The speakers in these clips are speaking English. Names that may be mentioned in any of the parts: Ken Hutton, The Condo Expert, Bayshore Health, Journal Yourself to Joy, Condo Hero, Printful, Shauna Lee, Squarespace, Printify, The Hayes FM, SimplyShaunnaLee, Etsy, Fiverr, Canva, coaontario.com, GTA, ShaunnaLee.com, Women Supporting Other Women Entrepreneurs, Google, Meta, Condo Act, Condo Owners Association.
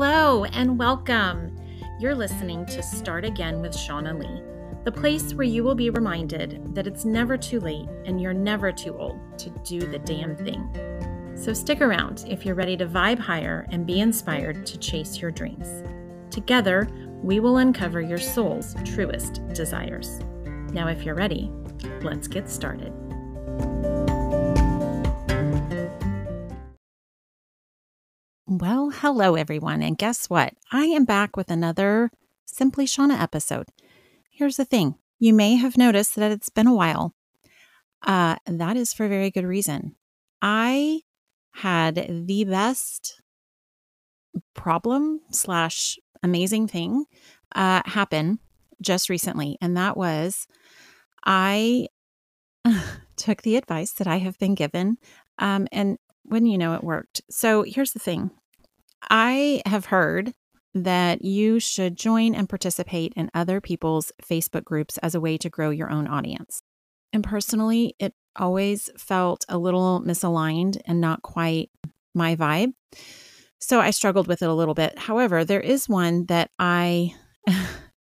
Hello and welcome. You're listening to Start Again with Shauna Lee, the place where you will be reminded that it's never too late and you're never too old to do the damn thing. So stick around if you're ready to vibe higher and be inspired to chase your dreams. Together, we will uncover your soul's truest desires. Now, if you're ready, let's get started. Well, hello everyone, and guess what? I am back with another Simply Shauna episode. Here's the thing. You may have noticed that it's been a while. That is for a very good reason. I had the best problem / amazing thing happen just recently, and that was I took the advice that I have been given, and wouldn't you know it worked. So here's the thing. I have heard that you should join and participate in other people's Facebook groups as a way to grow your own audience. And personally, it always felt a little misaligned and not quite my vibe. So I struggled with it a little bit. However, there is one that I,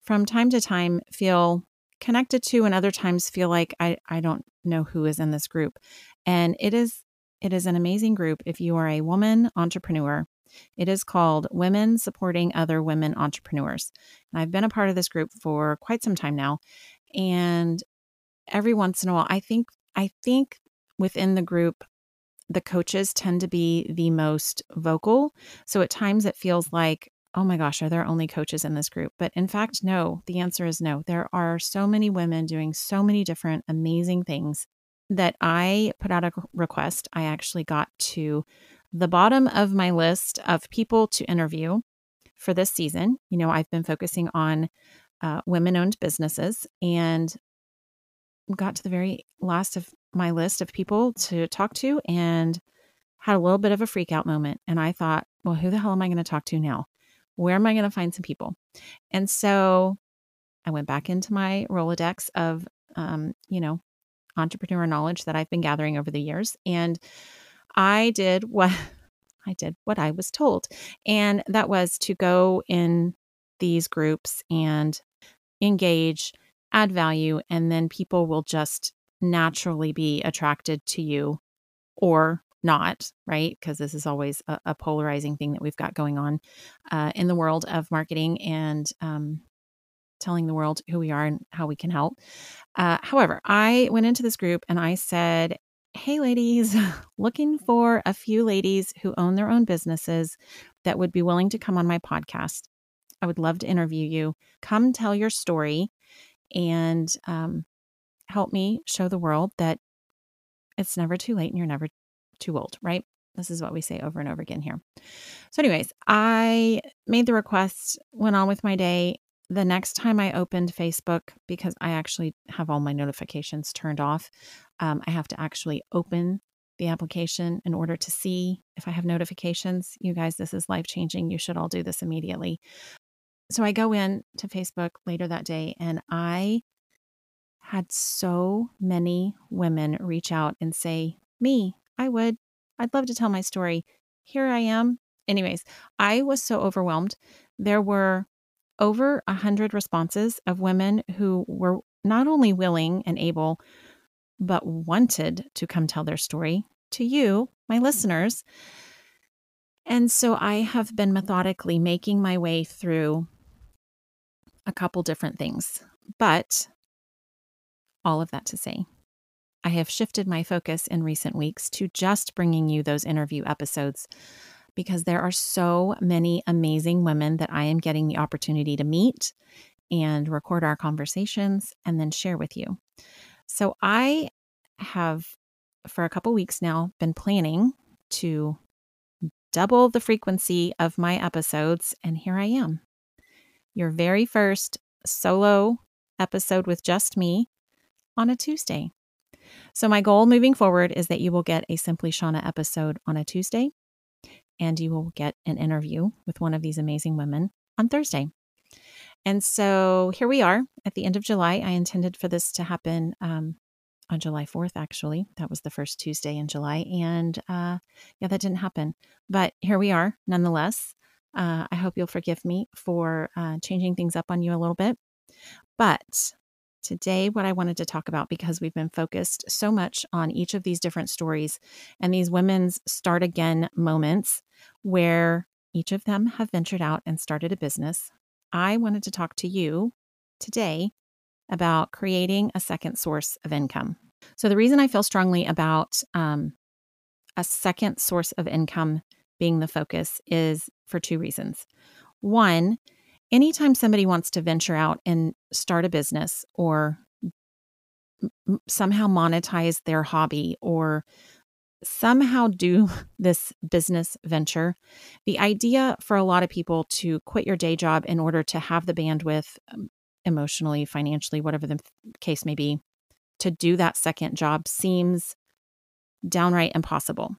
from time to time, feel connected to, and other times feel like I don't know who is in this group. And it is an amazing group if you are a woman entrepreneur. It is called Women Supporting Other Women Entrepreneurs. And I've been a part of this group for quite some time now. And every once in a while, I think within the group, the coaches tend to be the most vocal. So at times it feels like, oh my gosh, are there only coaches in this group? But in fact, no, the answer is no. There are so many women doing so many different amazing things that I put out a request. I actually got to the bottom of my list of people to interview for this season. You know, I've been focusing on women-owned businesses, and got to the very last of my list of people to talk to and had a little bit of a freak out moment. And I thought, well, who the hell am I going to talk to now? Where am I going to find some people? And so I went back into my Rolodex of, entrepreneur knowledge that I've been gathering over the years. And I did what I was told. And that was to go in these groups and engage, add value, and then people will just naturally be attracted to you or not, right? Because this is always a polarizing thing that we've got going on in the world of marketing and telling the world who we are and how we can help. However, I went into this group and I said, hey ladies, looking for a few ladies who own their own businesses that would be willing to come on my podcast. I would love to interview you. Come tell your story and help me show the world that it's never too late and you're never too old, right? This is what we say over and over again here. So anyways, I made the request, went on with my day. The next time I opened Facebook, because I actually have all my notifications turned off, I have to actually open the application in order to see if I have notifications. You guys, this is life-changing. You should all do this immediately. So I go in to Facebook later that day, and I had so many women reach out and say, me, I'd love to tell my story. Here I am. Anyways, I was so overwhelmed. There were over 100 responses of women who were not only willing and able, but wanted to come tell their story to you, my listeners. And so I have been methodically making my way through a couple different things. But all of that to say, I have shifted my focus in recent weeks to just bringing you those interview episodes, because there are so many amazing women that I am getting the opportunity to meet and record our conversations and then share with you. So I have, for a couple weeks now, been planning to double the frequency of my episodes, and here I am. Your very first solo episode with just me on a Tuesday. So my goal moving forward is that you will get a Simply Shauna episode on a Tuesday, and you will get an interview with one of these amazing women on Thursday. And so here we are at the end of July. I intended for this to happen on July 4th, actually. That was the first Tuesday in July. And that didn't happen. But here we are nonetheless. I hope you'll forgive me for changing things up on you a little bit. But today, what I wanted to talk about, because we've been focused so much on each of these different stories and these women's start again moments where each of them have ventured out and started a business, I wanted to talk to you today about creating a second source of income. So the reason I feel strongly about a second source of income being the focus is for two reasons. One, anytime somebody wants to venture out and start a business or somehow monetize their hobby or somehow do this business venture, the idea for a lot of people to quit your day job in order to have the bandwidth emotionally, financially, whatever the case may be, to do that second job seems downright impossible.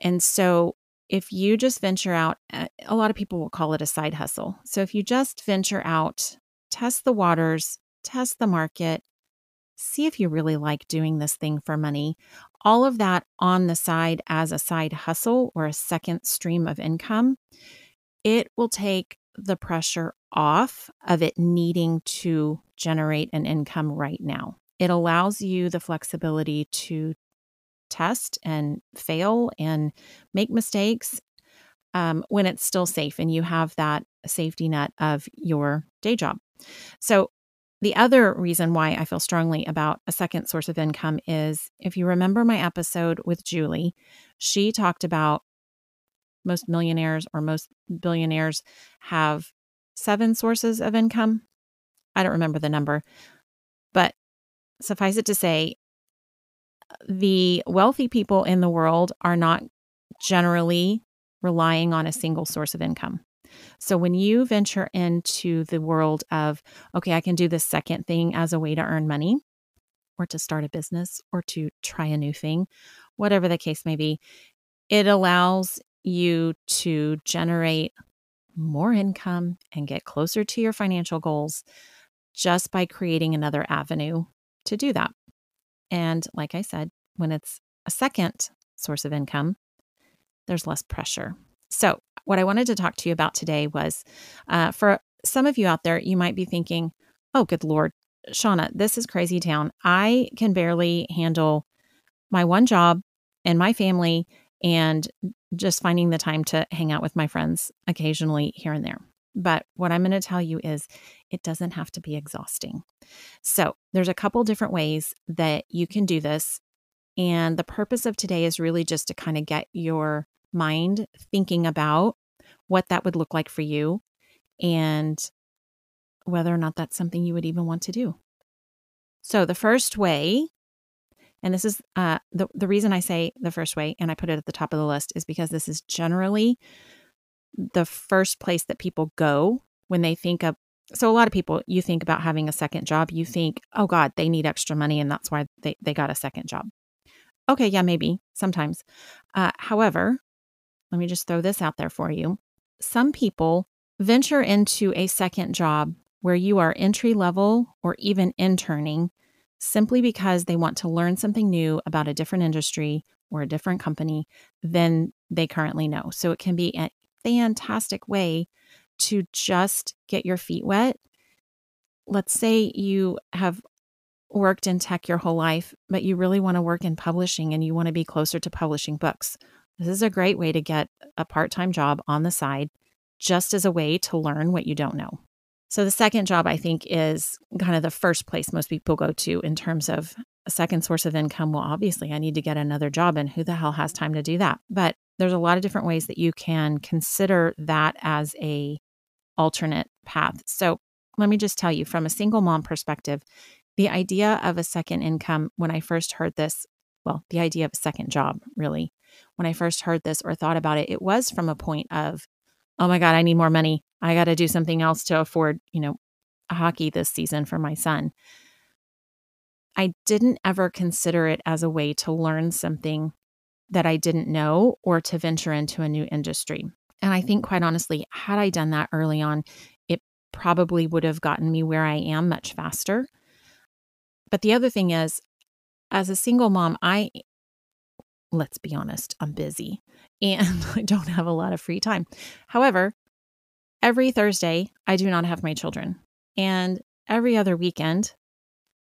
And so if you just venture out, a lot of people will call it a side hustle. So if you just venture out, test the waters, test the market, see if you really like doing this thing for money, all of that on the side as a side hustle or a second stream of income, it will take the pressure off of it needing to generate an income right now. It allows you the flexibility to test and fail and make mistakes when it's still safe and you have that safety net of your day job. So the other reason why I feel strongly about a second source of income is, if you remember my episode with Julie, she talked about most millionaires or most billionaires have 7 sources of income. I don't remember the number, but suffice it to say, the wealthy people in the world are not generally relying on a single source of income. So when you venture into the world of, okay, I can do this second thing as a way to earn money or to start a business or to try a new thing, whatever the case may be, it allows you to generate more income and get closer to your financial goals just by creating another avenue to do that. And like I said, when it's a second source of income, there's less pressure. So what I wanted to talk to you about today was, for some of you out there, you might be thinking, oh, good Lord, Shauna, this is crazy town. I can barely handle my one job and my family and just finding the time to hang out with my friends occasionally here and there. But what I'm going to tell you is it doesn't have to be exhausting. So there's a couple different ways that you can do this. And the purpose of today is really just to kind of get your mind thinking about what that would look like for you and whether or not that's something you would even want to do. So the first way, and this is the reason I say the first way, and I put it at the top of the list, is because this is generally the first place that people go when they think of, so a lot of people, you think about having a second job, you think, oh God, they need extra money and that's why they got a second job. Okay, yeah, maybe sometimes. However, let me just throw this out there for you. Some people venture into a second job where you are entry level or even interning simply because they want to learn something new about a different industry or a different company than they currently know. So it can be fantastic way to just get your feet wet. Let's say you have worked in tech your whole life, but you really want to work in publishing and you want to be closer to publishing books. This is a great way to get a part-time job on the side just as a way to learn what you don't know. So the second job, I think, is kind of the first place most people go to in terms of a second source of income. Well, obviously, I need to get another job and who the hell has time to do that? But there's a lot of different ways that you can consider that as an alternate path. So let me just tell you, from a single mom perspective, the idea of a second income, when I first heard this, well, the idea of a second job, really, when I first heard this or thought about it, it was from a point of, oh my God, I need more money. I got to do something else to afford, hockey this season for my son. I didn't ever consider it as a way to learn something that I didn't know or to venture into a new industry. And I think, quite honestly, had I done that early on, it probably would have gotten me where I am much faster. But the other thing is, as a single mom, I let's be honest, I'm busy and I don't have a lot of free time. However, every Thursday, I do not have my children. And every other weekend,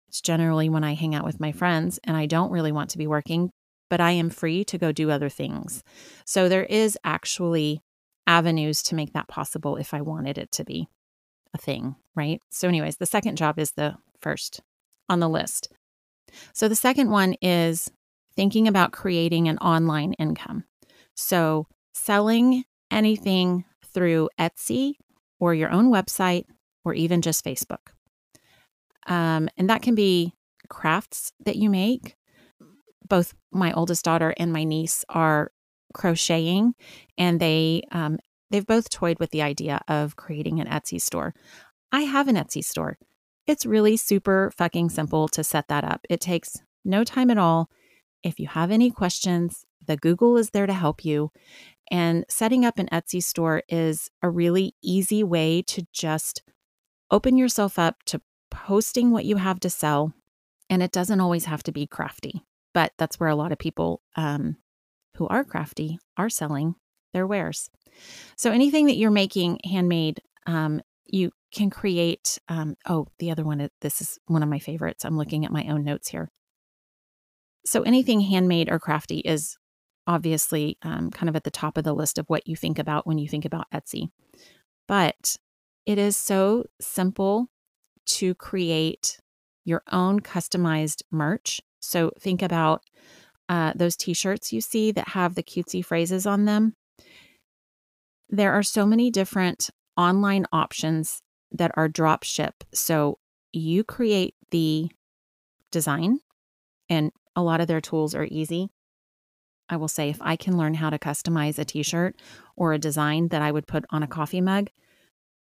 it's generally when I hang out with my friends and I don't really want to be working, but I am free to go do other things. So there is actually avenues to make that possible if I wanted it to be a thing, right? So anyways, the second job is the first on the list. So the second one is thinking about creating an online income. So selling anything through Etsy or your own website or even just Facebook. And that can be crafts that you make. Both my oldest daughter and my niece are crocheting, and they've both toyed with the idea of creating an Etsy store. I have an Etsy store. It's really super fucking simple to set that up. It takes no time at all. If you have any questions, the Google is there to help you. And setting up an Etsy store is a really easy way to just open yourself up to posting what you have to sell. And it doesn't always have to be crafty, but that's where a lot of people who are crafty are selling their wares. So anything that you're making handmade, you can create. The other one, this is one of my favorites. I'm looking at my own notes here. So anything handmade or crafty is obviously kind of at the top of the list of what you think about when you think about Etsy. But it is so simple to create your own customized merch. So think about those t-shirts you see that have the cutesy phrases on them. There are so many different online options that are drop ship. So you create the design, and a lot of their tools are easy. I will say, if I can learn how to customize a t-shirt or a design that I would put on a coffee mug,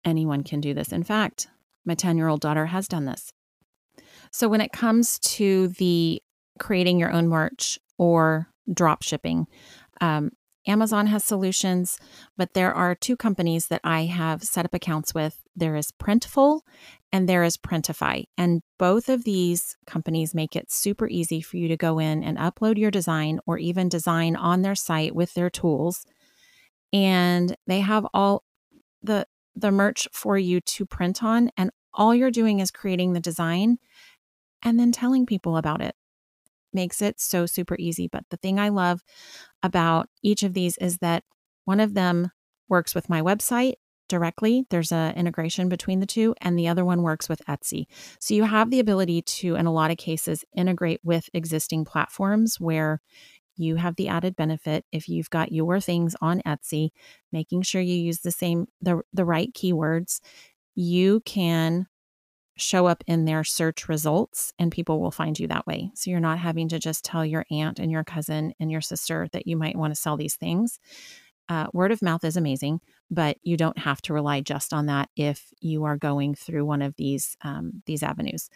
anyone can do this. In fact, my 10-year-old daughter has done this. So when it comes to the creating your own merch or drop shipping, Amazon has solutions, but there are two companies that I have set up accounts with. There is Printful and there is Printify. And both of these companies make it super easy for you to go in and upload your design or even design on their site with their tools. And they have all the merch for you to print on. And all you're doing is creating the design and then telling people about it. Makes it so super easy. But the thing I love about each of these is that one of them works with my website directly. There's an integration between the two, and the other one works with Etsy. So you have the ability to, in a lot of cases, integrate with existing platforms where you have the added benefit if you've got your things on Etsy, making sure you use the right keywords. You can show up in their search results and people will find you that way. So you're not having to just tell your aunt and your cousin and your sister that you might want to sell these things. Word of mouth is amazing, but you don't have to rely just on that if you are going through one of these avenues.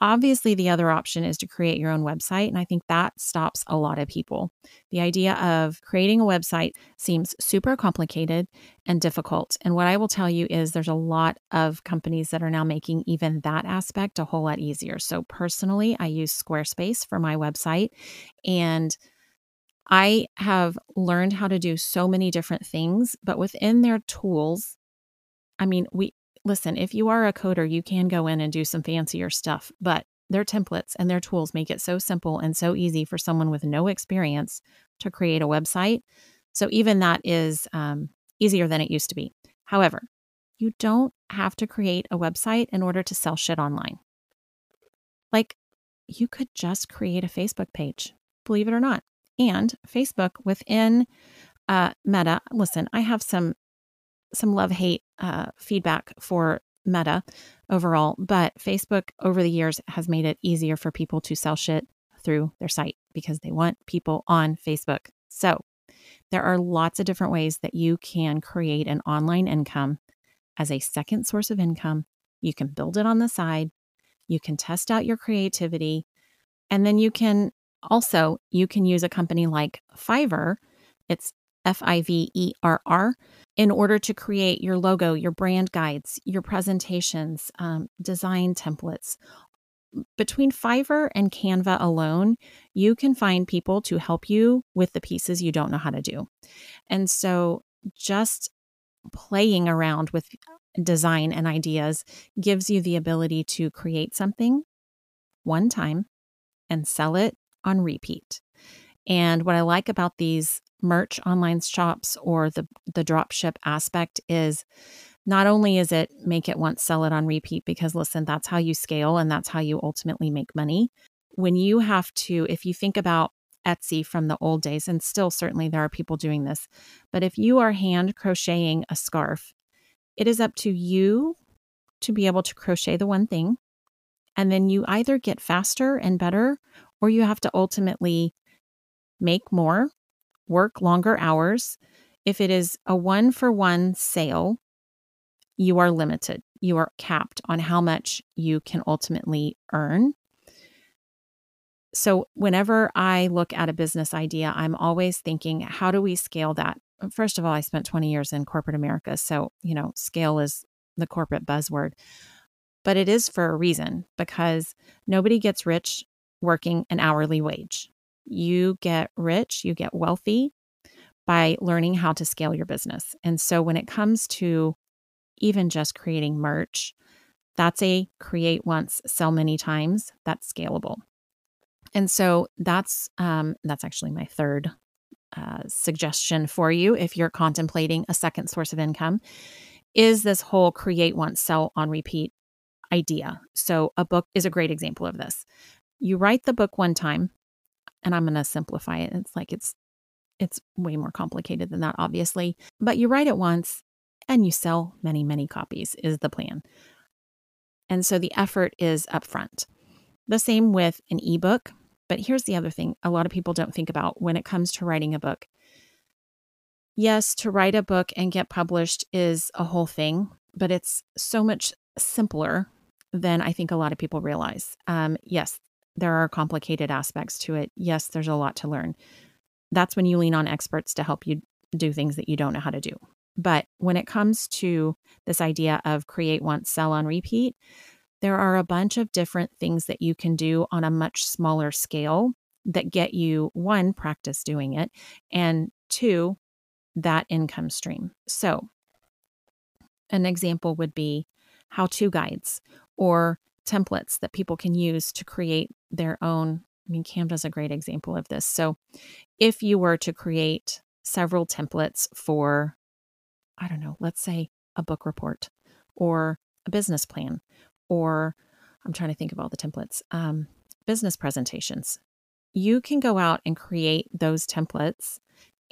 Obviously, the other option is to create your own website, and I think that stops a lot of people. The idea of creating a website seems super complicated and difficult. And what I will tell you is there's a lot of companies that are now making even that aspect a whole lot easier. So personally, I use Squarespace for my website, and I have learned how to do so many different things, but within their tools, I mean, listen, if you are a coder, you can go in and do some fancier stuff, but their templates and their tools make it so simple and so easy for someone with no experience to create a website. So even that is easier than it used to be. However, you don't have to create a website in order to sell shit online. Like, you could just create a Facebook page, believe it or not. And Facebook within Meta, listen, I have some love-hate feedback for Meta overall, but Facebook over the years has made it easier for people to sell shit through their site because they want people on Facebook. So there are lots of different ways that you can create an online income as a second source of income. You can build it on the side. You can test out your creativity. And then you can use a company like Fiverr. It's Fiverr, in order to create your logo, your brand guides, your presentations, design templates, between Fiverr and Canva alone, you can find people to help you with the pieces you don't know how to do. And so just playing around with design and ideas gives you the ability to create something one time and sell it on repeat. And what I like about these merch online shops or the dropship aspect is not only is it make it once, sell it on repeat, because listen, that's how you scale and that's how you ultimately make money. When you have to, if you think about Etsy from the old days, and still certainly there are people doing this, but if you are hand crocheting a scarf, it is up to you to be able to crochet the one thing, and then you either get faster and better, or you have to ultimately make more, work longer hours. If it is a one-for-one sale, you are limited. You are capped on how much you can ultimately earn. So whenever I look at a business idea, I'm always thinking, how do we scale that? First of all, I spent 20 years in corporate America. So, you know, scale is the corporate buzzword, but it is for a reason, because nobody gets rich working an hourly wage. You get rich, you get wealthy by learning how to scale your business. And so when it comes to even just creating merch, that's a create once, sell many times, that's scalable. And so that's actually my third suggestion for you if you're contemplating a second source of income, is this whole create once, sell on repeat idea. So a book is a great example of this. You write the book one time, and I'm going to simplify it. It's like it's way more complicated than that, obviously, but you write it once and you sell many, many copies is the plan. And so the effort is upfront. The same with an ebook. But here's the other thing a lot of people don't think about when it comes to writing a book. Yes, to write a book and get published is a whole thing, but it's so much simpler than I think a lot of people realize. Yes, there are complicated aspects to it. Yes, there's a lot to learn. That's when you lean on experts to help you do things that you don't know how to do. But when it comes to this idea of create once, sell on repeat, there are a bunch of different things that you can do on a much smaller scale that get you, one, practice doing it, and two, that income stream. So an example would be how-to guides or templates that people can use to create their own. I mean, Canva's a great example of this. So if you were to create several templates for, I don't know, let's say a book report or a business plan, or I'm trying to think of all the templates, business presentations. You can go out and create those templates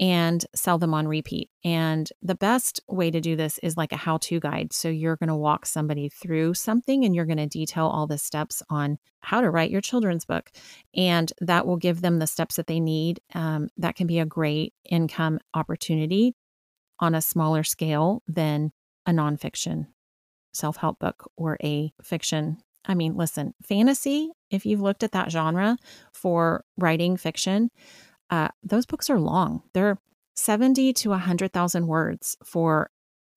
and sell them on repeat. And the best way to do this is like a how-to guide. So you're going to walk somebody through something and you're going to detail all the steps on how to write your children's book. And that will give them the steps that they need. That can be a great income opportunity on a smaller scale than a nonfiction self-help book or a fiction. I mean, listen, fantasy, if you've looked at that genre for writing fiction, those books are long. They're 70 to 100,000 words for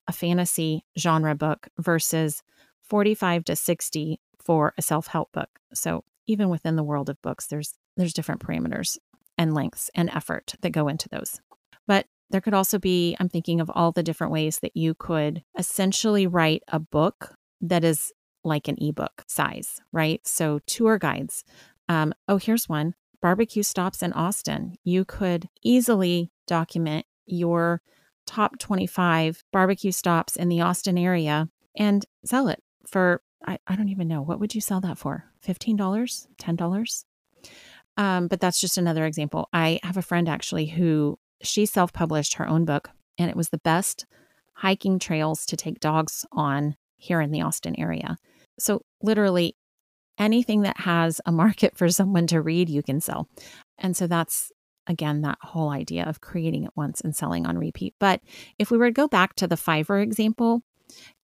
a fantasy genre book versus 45 to 60 for a self-help book. So even within the world of books, there's different parameters and lengths and effort that go into those. But there could also be, I'm thinking of all the different ways that you could essentially write a book that is like an ebook size, right? So tour guides. Oh, here's one, barbecue stops in Austin. You could easily document your top 25 barbecue stops in the Austin area and sell it for, I don't even know, what would you sell that for? $15, $10? But that's just another example. I have a friend actually who, she self-published her own book, and it was the best hiking trails to take dogs on here in the Austin area. So literally anything that has a market for someone to read, you can sell. And so that's, again, that whole idea of creating it once and selling on repeat. But if we were to go back to the Fiverr example,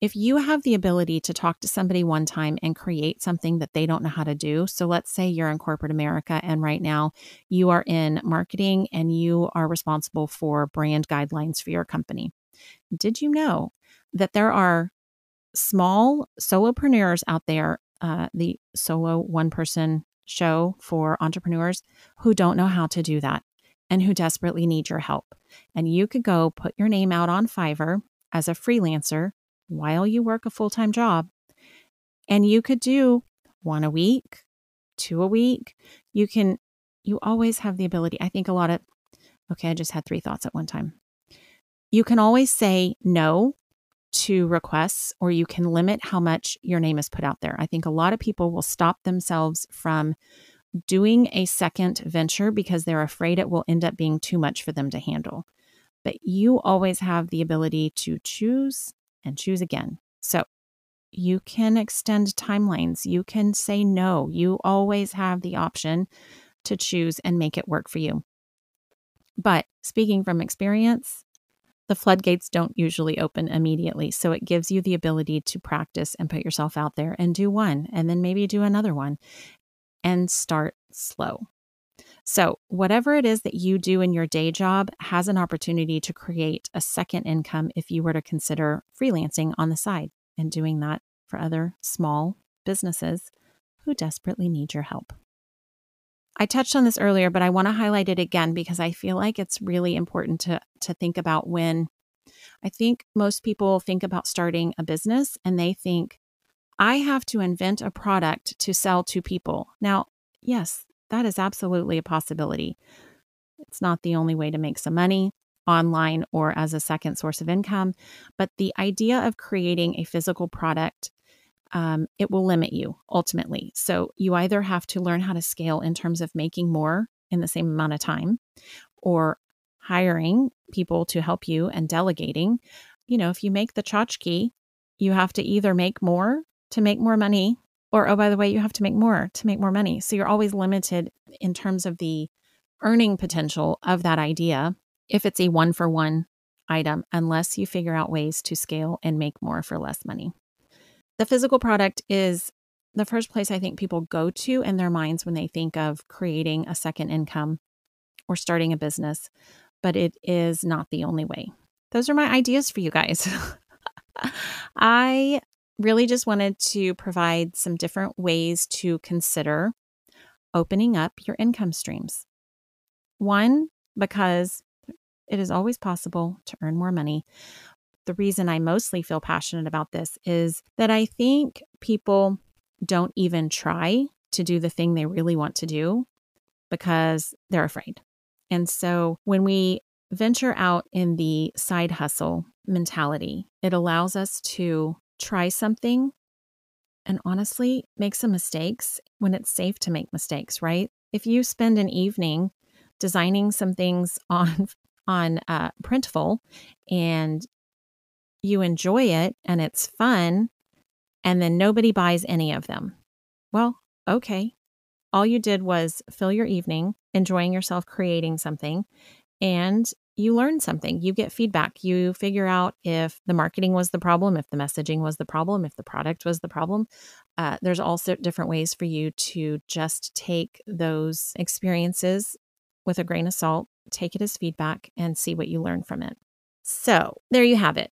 if you have the ability to talk to somebody one time and create something that they don't know how to do, so let's say you're in corporate America and right now you are in marketing and you are responsible for brand guidelines for your company. Did you know that there are small solopreneurs out there the solo one-person show for entrepreneurs who don't know how to do that and who desperately need your help. And you could go put your name out on Fiverr as a freelancer while you work a full-time job. And you could do 1 a week, 2 a week. You always have the ability. I think I just had 3 thoughts at one time. You can always say no to requests, or you can limit how much your name is put out there. I think a lot of people will stop themselves from doing a second venture because they're afraid it will end up being too much for them to handle. But you always have the ability to choose and choose again. So you can extend timelines. You can say no. You always have the option to choose and make it work for you. But speaking from experience, the floodgates don't usually open immediately. So it gives you the ability to practice and put yourself out there and do one, and then maybe do another one, and start slow. So whatever it is that you do in your day job has an opportunity to create a second income if you were to consider freelancing on the side and doing that for other small businesses who desperately need your help. I touched on this earlier, but I want to highlight it again because I feel like it's really important to think about when I think most people think about starting a business and they think, I have to invent a product to sell to people. Now, yes, that is absolutely a possibility. It's not the only way to make some money online or as a second source of income, but the idea of creating a physical product, it will limit you ultimately. So you either have to learn how to scale in terms of making more in the same amount of time, or hiring people to help you and delegating. You know, if you make the tchotchke, you have to either make more to make more money, or, oh, by the way, you have to make more to make more money. So you're always limited in terms of the earning potential of that idea if it's a 1-for-1 item, unless you figure out ways to scale and make more for less money. The physical product is the first place I think people go to in their minds when they think of creating a second income or starting a business, but it is not the only way. Those are my ideas for you guys. I really just wanted to provide some different ways to consider opening up your income streams. One, because it is always possible to earn more money. The reason I mostly feel passionate about this is that I think people don't even try to do the thing they really want to do because they're afraid. And so when we venture out in the side hustle mentality, it allows us to try something and honestly make some mistakes when it's safe to make mistakes, right? If you spend an evening designing some things on Printful and you enjoy it and it's fun, and then nobody buys any of them, well, okay. All you did was fill your evening enjoying yourself creating something, and you learn something. You get feedback. You figure out if the marketing was the problem, if the messaging was the problem, if the product was the problem. There's also different ways for you to just take those experiences with a grain of salt, take it as feedback, and see what you learn from it. So there you have it.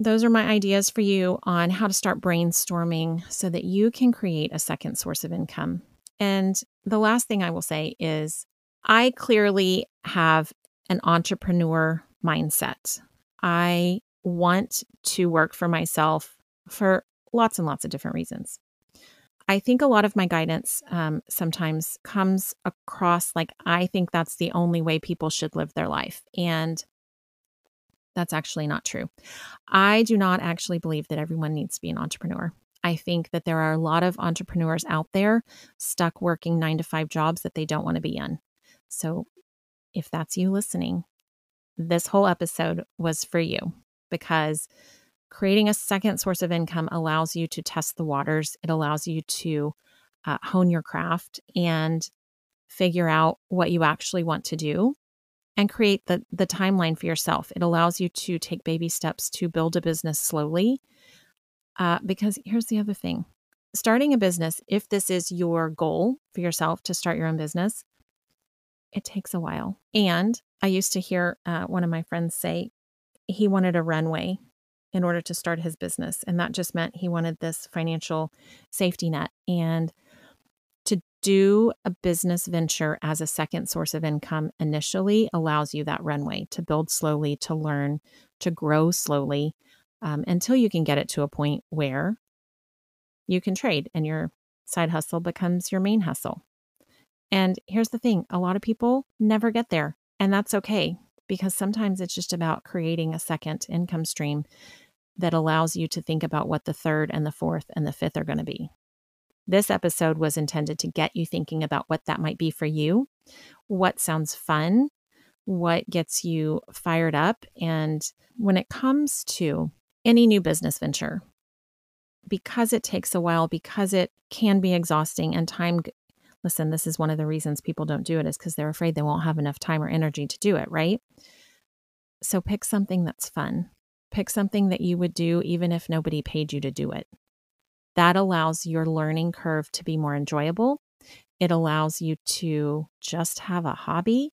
Those are my ideas for you on how to start brainstorming so that you can create a second source of income. And the last thing I will say is I clearly have an entrepreneur mindset. I want to work for myself for lots and lots of different reasons. I think a lot of my guidance sometimes comes across like I think that's the only way people should live their life. And that's actually not true. I do not actually believe that everyone needs to be an entrepreneur. I think that there are a lot of entrepreneurs out there stuck working 9-to-5 jobs that they don't want to be in. So if that's you listening, this whole episode was for you because creating a second source of income allows you to test the waters. It allows you to hone your craft and figure out what you actually want to do and create the timeline for yourself. It allows you to take baby steps to build a business slowly. Because here's the other thing. Starting a business, if this is your goal for yourself to start your own business, it takes a while. And I used to hear one of my friends say he wanted a runway in order to start his business. And that just meant he wanted this financial safety net. And to do a business venture as a second source of income initially allows you that runway to build slowly, to learn, to grow slowly, until you can get it to a point where you can trade and your side hustle becomes your main hustle. And here's the thing, a lot of people never get there, and that's okay, because sometimes it's just about creating a second income stream that allows you to think about what the third and the fourth and the fifth are going to be. This episode was intended to get you thinking about what that might be for you, what sounds fun, what gets you fired up. And when it comes to any new business venture, because it takes a while, because it can be exhausting and time. Listen, this is one of the reasons people don't do it, is because they're afraid they won't have enough time or energy to do it, right? So pick something that's fun. Pick something that you would do even if nobody paid you to do it. That allows your learning curve to be more enjoyable. It allows you to just have a hobby.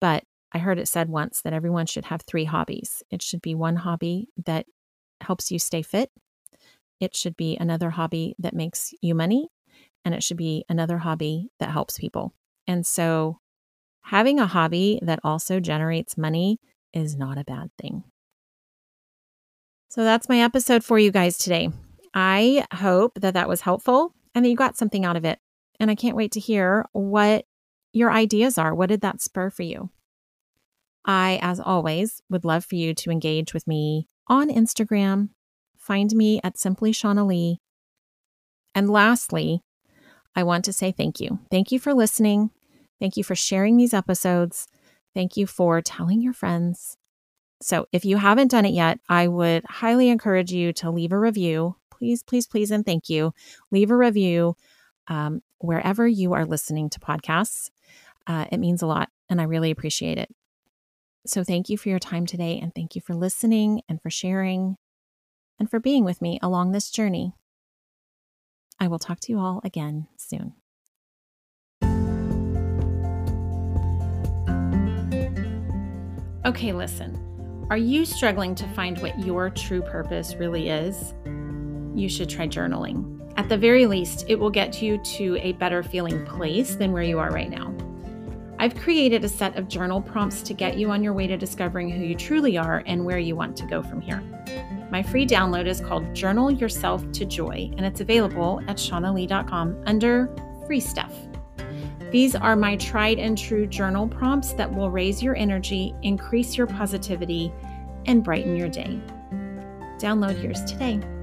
But I heard it said once that everyone should have 3 hobbies. It should be one hobby that helps you stay fit. It should be another hobby that makes you money, and it should be another hobby that helps people. And so having a hobby that also generates money is not a bad thing. So that's my episode for you guys today. I hope that that was helpful and that you got something out of it. And I can't wait to hear what your ideas are. What did that spur for you? I, as always, would love for you to engage with me on Instagram. Find me at SimplyShaunnaLee. And lastly, I want to say thank you. Thank you for listening. Thank you for sharing these episodes. Thank you for telling your friends. So if you haven't done it yet, I would highly encourage you to leave a review. Please, please, please, and thank you. Leave a review wherever you are listening to podcasts. It means a lot, and I really appreciate it. So thank you for your time today, and thank you for listening and for sharing, and for being with me along this journey. I will talk to you all again soon. Okay, listen. Are you struggling to find what your true purpose really is? You should try journaling. At the very least, it will get you to a better feeling place than where you are right now. I've created a set of journal prompts to get you on your way to discovering who you truly are and where you want to go from here. My free download is called Journal Yourself to Joy, and it's available at ShaunnaLee.com under Free Stuff. These are my tried and true journal prompts that will raise your energy, increase your positivity, and brighten your day. Download yours today.